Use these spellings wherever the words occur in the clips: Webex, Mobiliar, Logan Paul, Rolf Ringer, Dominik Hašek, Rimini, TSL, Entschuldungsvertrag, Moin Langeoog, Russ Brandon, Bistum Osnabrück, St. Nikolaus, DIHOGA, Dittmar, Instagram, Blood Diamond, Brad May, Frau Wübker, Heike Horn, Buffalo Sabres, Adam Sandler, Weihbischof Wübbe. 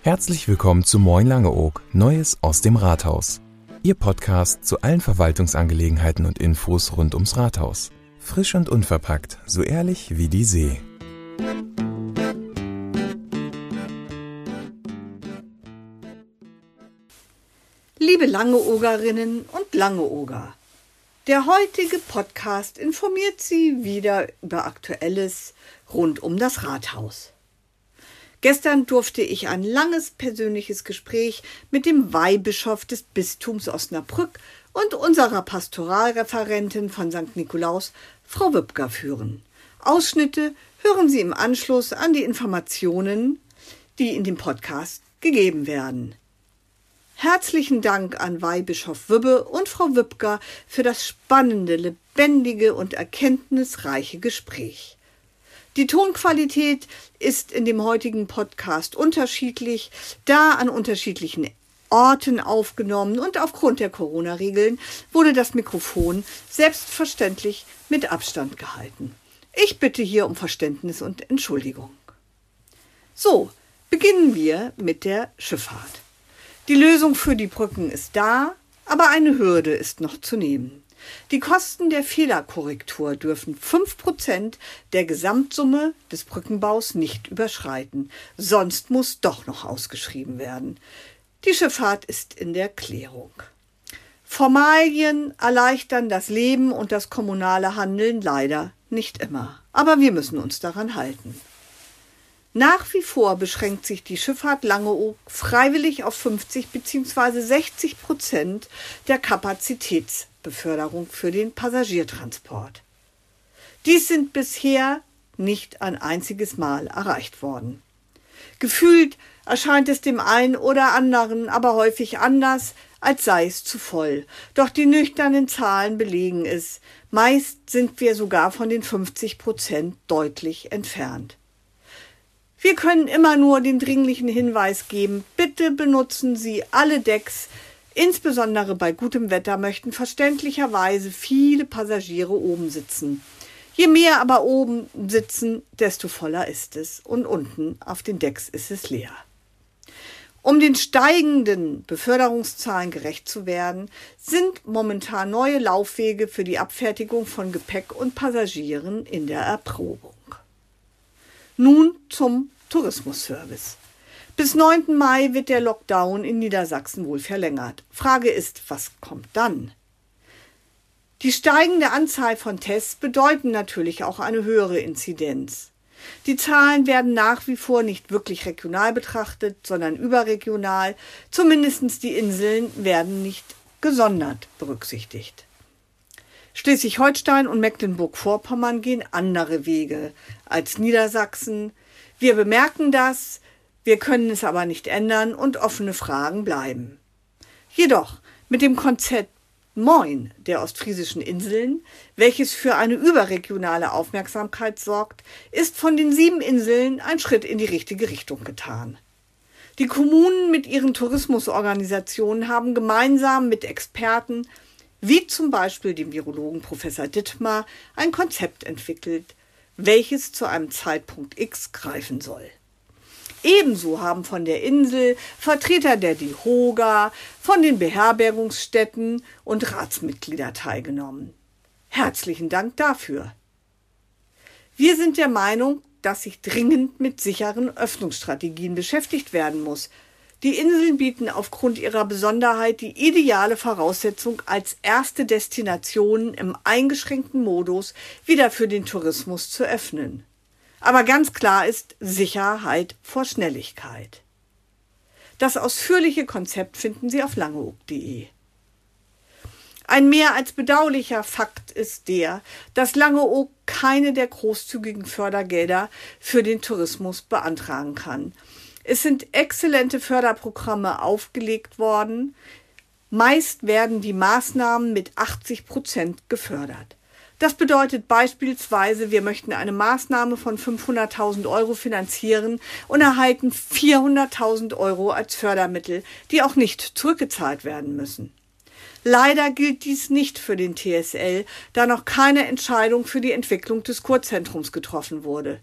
Herzlich willkommen zu Moin Langeoog, Neues aus dem Rathaus. Ihr Podcast zu allen Verwaltungsangelegenheiten und Infos rund ums Rathaus. Frisch und unverpackt, so ehrlich wie die See. Liebe Langeoogerinnen und Langeooger, der heutige Podcast informiert Sie wieder über Aktuelles rund um das Rathaus. Gestern durfte ich ein langes persönliches Gespräch mit dem Weihbischof des Bistums Osnabrück und unserer Pastoralreferentin von St. Nikolaus, Frau Wübker, führen. Ausschnitte hören Sie im Anschluss an die Informationen, die in dem Podcast gegeben werden. Herzlichen Dank an Weihbischof Wübbe und Frau Wübker für das spannende, lebendige und erkenntnisreiche Gespräch. Die Tonqualität ist in dem heutigen Podcast unterschiedlich, da an unterschiedlichen Orten aufgenommen und aufgrund der Corona-Regeln wurde das Mikrofon selbstverständlich mit Abstand gehalten. Ich bitte hier um Verständnis und Entschuldigung. So, beginnen wir mit der Schifffahrt. Die Lösung für die Brücken ist da, aber eine Hürde ist noch zu nehmen. Die Kosten der Fehlerkorrektur dürfen 5% der Gesamtsumme des Brückenbaus nicht überschreiten. Sonst muss doch noch ausgeschrieben werden. Die Schifffahrt ist in der Klärung. Formalien erleichtern das Leben und das kommunale Handeln leider nicht immer. Aber wir müssen uns daran halten. Nach wie vor beschränkt sich die Schifffahrt Langeoog freiwillig auf 50 bzw. 60% der Kapazitätsbeförderung für den Passagiertransport. Dies sind bisher nicht ein einziges Mal erreicht worden. Gefühlt erscheint es dem einen oder anderen aber häufig anders, als sei es zu voll. Doch die nüchternen Zahlen belegen es. Meist sind wir sogar von den 50% deutlich entfernt. Wir können immer nur den dringlichen Hinweis geben, bitte benutzen Sie alle Decks. Insbesondere bei gutem Wetter möchten verständlicherweise viele Passagiere oben sitzen. Je mehr aber oben sitzen, desto voller ist es und unten auf den Decks ist es leer. Um den steigenden Beförderungszahlen gerecht zu werden, sind momentan neue Laufwege für die Abfertigung von Gepäck und Passagieren in der Erprobung. Nun zum Tourismusservice. Bis 9. Mai wird der Lockdown in Niedersachsen wohl verlängert. Frage ist, was kommt dann? Die steigende Anzahl von Tests bedeuten natürlich auch eine höhere Inzidenz. Die Zahlen werden nach wie vor nicht wirklich regional betrachtet, sondern überregional. Zumindest die Inseln werden nicht gesondert berücksichtigt. Schleswig-Holstein und Mecklenburg-Vorpommern gehen andere Wege als Niedersachsen. Wir bemerken das, wir können es aber nicht ändern und offene Fragen bleiben. Jedoch mit dem Konzept Moin der ostfriesischen Inseln, welches für eine überregionale Aufmerksamkeit sorgt, ist von den 7 Inseln ein Schritt in die richtige Richtung getan. Die Kommunen mit ihren Tourismusorganisationen haben gemeinsam mit Experten wie zum Beispiel dem Virologen Professor Dittmar, ein Konzept entwickelt, welches zu einem Zeitpunkt X greifen soll. Ebenso haben von der Insel Vertreter der DIHOGA, von den Beherbergungsstätten und Ratsmitglieder teilgenommen. Herzlichen Dank dafür. Wir sind der Meinung, dass sich dringend mit sicheren Öffnungsstrategien beschäftigt werden muss. Die Inseln bieten aufgrund ihrer Besonderheit die ideale Voraussetzung, als erste Destinationen im eingeschränkten Modus wieder für den Tourismus zu öffnen. Aber ganz klar ist Sicherheit vor Schnelligkeit. Das ausführliche Konzept finden Sie auf langeoog.de. Ein mehr als bedauerlicher Fakt ist der, dass Langeoog keine der großzügigen Fördergelder für den Tourismus beantragen kann. Es sind exzellente Förderprogramme aufgelegt worden. Meist werden die Maßnahmen mit 80% gefördert. Das bedeutet beispielsweise, wir möchten eine Maßnahme von 500.000 € finanzieren und erhalten 400.000 € als Fördermittel, die auch nicht zurückgezahlt werden müssen. Leider gilt dies nicht für den TSL, da noch keine Entscheidung für die Entwicklung des Kurzentrums getroffen wurde.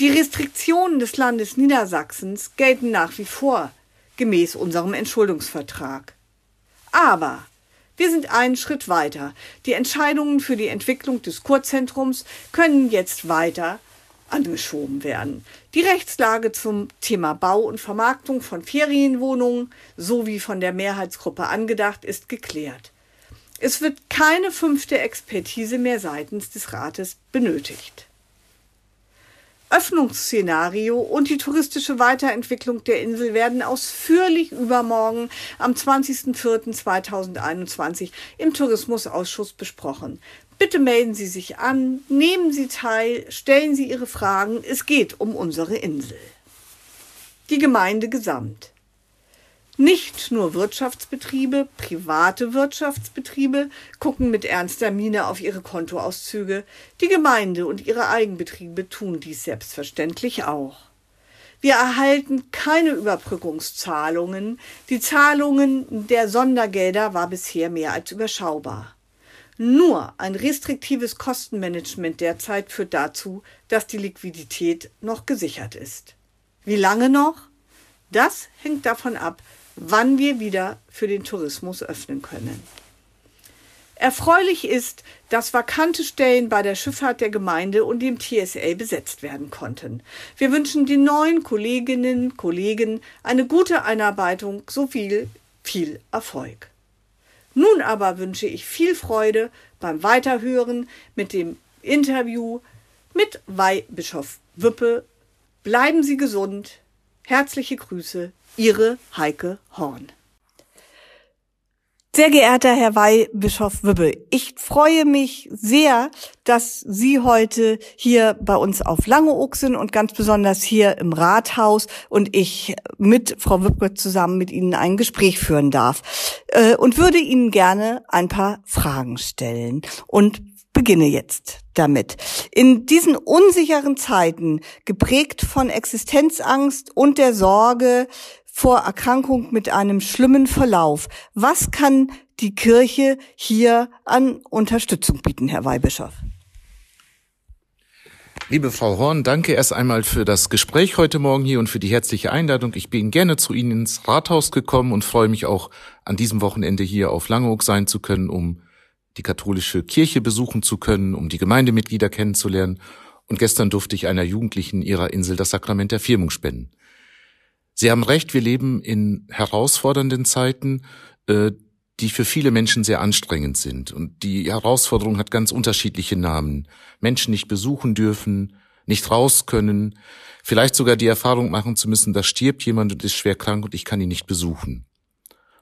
Die Restriktionen des Landes Niedersachsens gelten nach wie vor, gemäß unserem Entschuldungsvertrag. Aber wir sind einen Schritt weiter. Die Entscheidungen für die Entwicklung des Kurzentrums können jetzt weiter angeschoben werden. Die Rechtslage zum Thema Bau und Vermarktung von Ferienwohnungen, so wie von der Mehrheitsgruppe angedacht, ist geklärt. Es wird keine 5. Expertise mehr seitens des Rates benötigt. Öffnungsszenario und die touristische Weiterentwicklung der Insel werden ausführlich übermorgen am 20.04.2021 im Tourismusausschuss besprochen. Bitte melden Sie sich an, nehmen Sie teil, stellen Sie Ihre Fragen. Es geht um unsere Insel. Die Gemeinde gesamt. Nicht nur Wirtschaftsbetriebe, private Wirtschaftsbetriebe gucken mit ernster Miene auf ihre Kontoauszüge. Die Gemeinde und ihre Eigenbetriebe tun dies selbstverständlich auch. Wir erhalten keine Überbrückungszahlungen. Die Zahlungen der Sondergelder war bisher mehr als überschaubar. Nur ein restriktives Kostenmanagement derzeit führt dazu, dass die Liquidität noch gesichert ist. Wie lange noch? Das hängt davon ab, wann wir wieder für den Tourismus öffnen können. Erfreulich ist, dass vakante Stellen bei der Schifffahrt der Gemeinde und dem TSL besetzt werden konnten. Wir wünschen den neuen Kolleginnen und Kollegen eine gute Einarbeitung sowie viel Erfolg. Nun aber wünsche ich viel Freude beim Weiterhören mit dem Interview mit Weihbischof Wübbe. Bleiben Sie gesund. Herzliche Grüße, Ihre Heike Horn. Sehr geehrter Herr Weihbischof Wübbe, ich freue mich sehr, dass Sie heute hier bei uns auf Langeoog sind und ganz besonders hier im Rathaus und ich mit Frau Wübker zusammen mit Ihnen ein Gespräch führen darf und würde Ihnen gerne ein paar Fragen stellen und beginne jetzt damit. In diesen unsicheren Zeiten, geprägt von Existenzangst und der Sorge vor Erkrankung mit einem schlimmen Verlauf. Was kann die Kirche hier an Unterstützung bieten, Herr Weihbischof? Liebe Frau Horn, danke erst einmal für das Gespräch heute Morgen hier und für die herzliche Einladung. Ich bin gerne zu Ihnen ins Rathaus gekommen und freue mich auch, an diesem Wochenende hier auf Langeoog sein zu können, um die katholische Kirche besuchen zu können, um die Gemeindemitglieder kennenzulernen. Und gestern durfte ich einer Jugendlichen ihrer Insel das Sakrament der Firmung spenden. Sie haben recht, wir leben in herausfordernden Zeiten, die für viele Menschen sehr anstrengend sind. Und die Herausforderung hat ganz unterschiedliche Namen. Menschen nicht besuchen dürfen, nicht raus können, vielleicht sogar die Erfahrung machen zu müssen, da stirbt jemand und ist schwer krank und ich kann ihn nicht besuchen.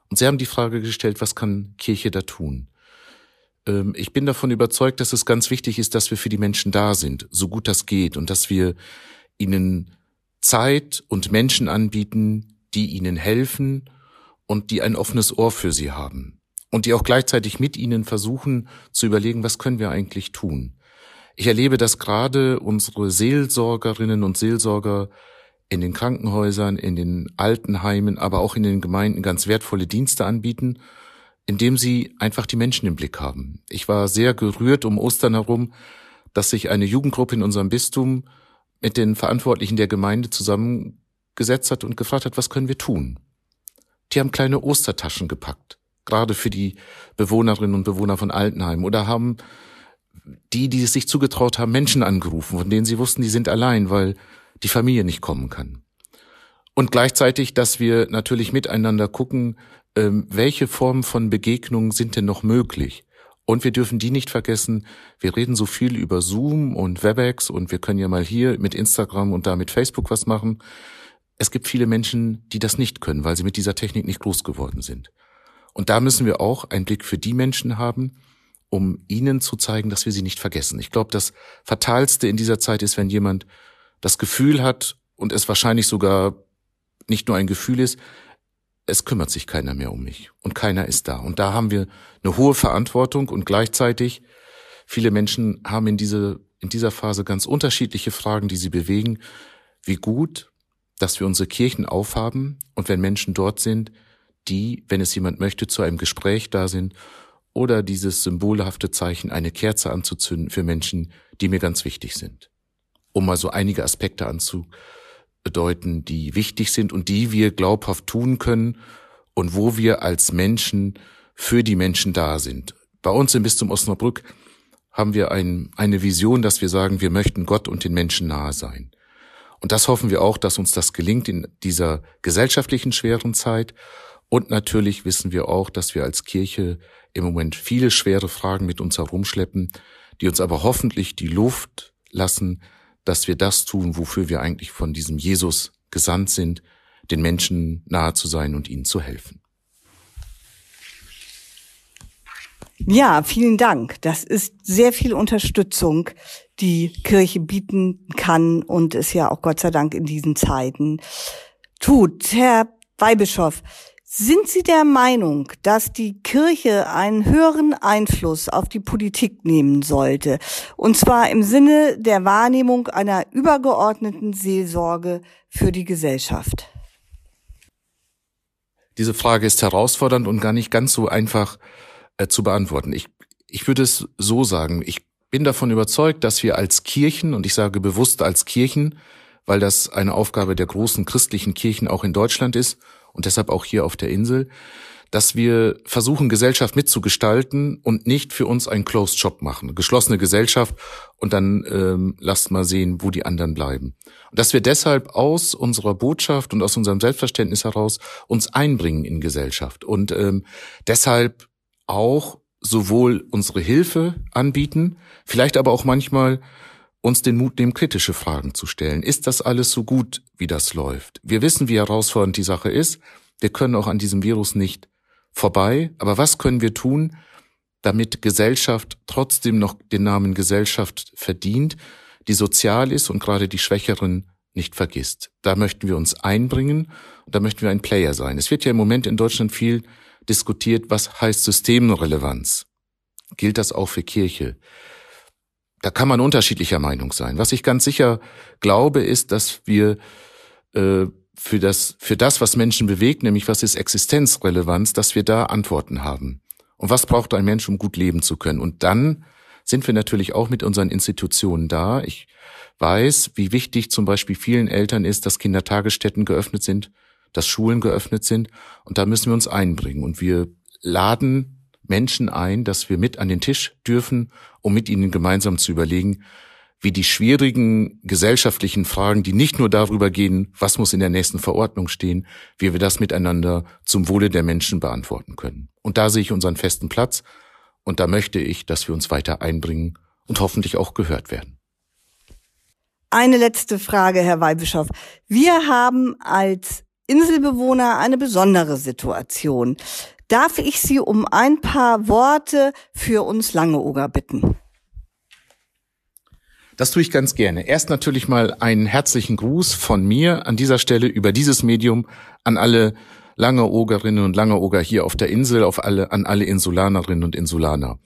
Und Sie haben die Frage gestellt, was kann Kirche da tun? Ich bin davon überzeugt, dass es ganz wichtig ist, dass wir für die Menschen da sind, so gut das geht, und dass wir ihnen Zeit und Menschen anbieten, die ihnen helfen und die ein offenes Ohr für sie haben und die auch gleichzeitig mit ihnen versuchen zu überlegen, was können wir eigentlich tun. Ich erlebe, dass gerade unsere Seelsorgerinnen und Seelsorger in den Krankenhäusern, in den Altenheimen, aber auch in den Gemeinden ganz wertvolle Dienste anbieten, indem sie einfach die Menschen im Blick haben. Ich war sehr gerührt um Ostern herum, dass sich eine Jugendgruppe in unserem Bistum mit den Verantwortlichen der Gemeinde zusammengesetzt hat und gefragt hat, was können wir tun? Die haben kleine Ostertaschen gepackt, gerade für die Bewohnerinnen und Bewohner von Altenheimen, oder haben die, die es sich zugetraut haben, Menschen angerufen, von denen sie wussten, die sind allein, weil die Familie nicht kommen kann. Und gleichzeitig, dass wir natürlich miteinander gucken, welche Formen von Begegnungen sind denn noch möglich? Und wir dürfen die nicht vergessen, wir reden so viel über Zoom und Webex und wir können ja mal hier mit Instagram und da mit Facebook was machen. Es gibt viele Menschen, die das nicht können, weil sie mit dieser Technik nicht groß geworden sind. Und da müssen wir auch einen Blick für die Menschen haben, um ihnen zu zeigen, dass wir sie nicht vergessen. Ich glaube, das Fatalste in dieser Zeit ist, wenn jemand das Gefühl hat und es wahrscheinlich sogar nicht nur ein Gefühl ist, es kümmert sich keiner mehr um mich und keiner ist da. Und da haben wir eine hohe Verantwortung und gleichzeitig viele Menschen haben in dieser Phase ganz unterschiedliche Fragen, die sie bewegen. Wie gut, dass wir unsere Kirchen aufhaben und wenn Menschen dort sind, die, wenn es jemand möchte, zu einem Gespräch da sind, oder dieses symbolhafte Zeichen, eine Kerze anzuzünden für Menschen, die mir ganz wichtig sind. Um mal so einige Aspekte anzudeuten, die wichtig sind und die wir glaubhaft tun können und wo wir als Menschen für die Menschen da sind. Bei uns im Bistum Osnabrück haben wir eine Vision, dass wir sagen, wir möchten Gott und den Menschen nahe sein. Und das hoffen wir auch, dass uns das gelingt in dieser gesellschaftlichen schweren Zeit. Und natürlich wissen wir auch, dass wir als Kirche im Moment viele schwere Fragen mit uns herumschleppen, die uns aber hoffentlich die Luft lassen, dass wir das tun, wofür wir eigentlich von diesem Jesus gesandt sind, den Menschen nahe zu sein und ihnen zu helfen. Ja, vielen Dank. Das ist sehr viel Unterstützung, die Kirche bieten kann und es ja auch Gott sei Dank in diesen Zeiten tut. Herr Weihbischof, sind Sie der Meinung, dass die Kirche einen höheren Einfluss auf die Politik nehmen sollte? Und zwar im Sinne der Wahrnehmung einer übergeordneten Seelsorge für die Gesellschaft. Diese Frage ist herausfordernd und gar nicht ganz so einfach zu beantworten. Ich würde es so sagen, ich bin davon überzeugt, dass wir als Kirchen, und ich sage bewusst als Kirchen, weil das eine Aufgabe der großen christlichen Kirchen auch in Deutschland ist, und deshalb auch hier auf der Insel, dass wir versuchen, Gesellschaft mitzugestalten und nicht für uns einen Closed Shop machen, geschlossene Gesellschaft und dann lasst mal sehen, wo die anderen bleiben. Und dass wir deshalb aus unserer Botschaft und aus unserem Selbstverständnis heraus uns einbringen in Gesellschaft und deshalb auch sowohl unsere Hilfe anbieten, vielleicht aber auch manchmal uns den Mut nehmen, kritische Fragen zu stellen. Ist das alles so gut, wie das läuft? Wir wissen, wie herausfordernd die Sache ist. Wir können auch an diesem Virus nicht vorbei. Aber was können wir tun, damit Gesellschaft trotzdem noch den Namen Gesellschaft verdient, die sozial ist und gerade die Schwächeren nicht vergisst? Da möchten wir uns einbringen und da möchten wir ein Player sein. Es wird ja im Moment in Deutschland viel diskutiert, was heißt Systemrelevanz? Gilt das auch für Kirche? Da kann man unterschiedlicher Meinung sein. Was ich ganz sicher glaube, ist, dass wir für das, was Menschen bewegt, nämlich was ist Existenzrelevanz, dass wir da Antworten haben. Und was braucht ein Mensch, um gut leben zu können? Und dann sind wir natürlich auch mit unseren Institutionen da. Ich weiß, wie wichtig zum Beispiel vielen Eltern ist, dass Kindertagesstätten geöffnet sind, dass Schulen geöffnet sind. Und da müssen wir uns einbringen. Und wir laden Menschen ein, dass wir mit an den Tisch dürfen, um mit ihnen gemeinsam zu überlegen, wie die schwierigen gesellschaftlichen Fragen, die nicht nur darüber gehen, was muss in der nächsten Verordnung stehen, wie wir das miteinander zum Wohle der Menschen beantworten können. Und da sehe ich unseren festen Platz und da möchte ich, dass wir uns weiter einbringen und hoffentlich auch gehört werden. Eine letzte Frage, Herr Weihbischof. Wir haben als Inselbewohner eine besondere Situation. Darf ich Sie um ein paar Worte für uns Langeooger bitten? Das tue ich ganz gerne. Erst natürlich mal einen herzlichen Gruß von mir an dieser Stelle über dieses Medium an alle Langeoogerinnen und Langeooger hier auf der Insel, an alle Insulanerinnen und Insulaner.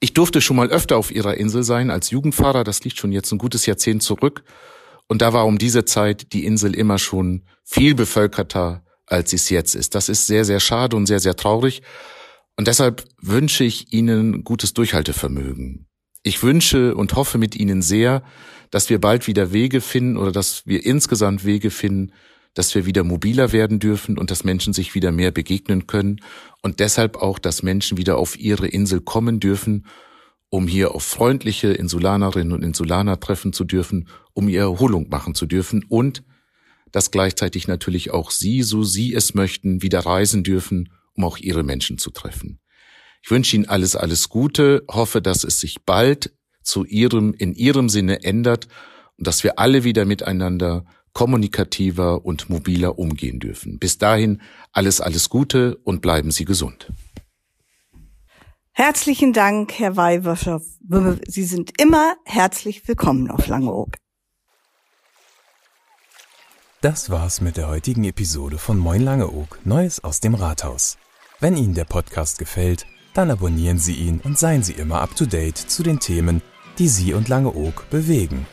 Ich durfte schon mal öfter auf Ihrer Insel sein als Jugendpfarrer. Das liegt schon jetzt ein gutes Jahrzehnt zurück. Und da war um diese Zeit die Insel immer schon viel bevölkerter, als sie es jetzt ist. Das ist sehr, sehr schade und sehr, sehr traurig. Und deshalb wünsche ich Ihnen gutes Durchhaltevermögen. Ich wünsche und hoffe mit Ihnen sehr, dass wir bald wieder Wege finden oder dass wir insgesamt Wege finden, dass wir wieder mobiler werden dürfen und dass Menschen sich wieder mehr begegnen können und deshalb auch, dass Menschen wieder auf ihre Insel kommen dürfen, um hier auf freundliche Insulanerinnen und Insulaner treffen zu dürfen, um ihre Erholung machen zu dürfen und dass gleichzeitig natürlich auch Sie, so Sie es möchten, wieder reisen dürfen, um auch Ihre Menschen zu treffen. Ich wünsche Ihnen alles, alles Gute, hoffe, dass es sich bald in Ihrem Sinne ändert und dass wir alle wieder miteinander kommunikativer und mobiler umgehen dürfen. Bis dahin alles, alles Gute und bleiben Sie gesund. Herzlichen Dank, Herr Weihbischof. Sie sind immer herzlich willkommen auf Langeoog. Das war's mit der heutigen Episode von Moin Langeoog, Neues aus dem Rathaus. Wenn Ihnen der Podcast gefällt, dann abonnieren Sie ihn und seien Sie immer up to date zu den Themen, die Sie und Langeoog bewegen.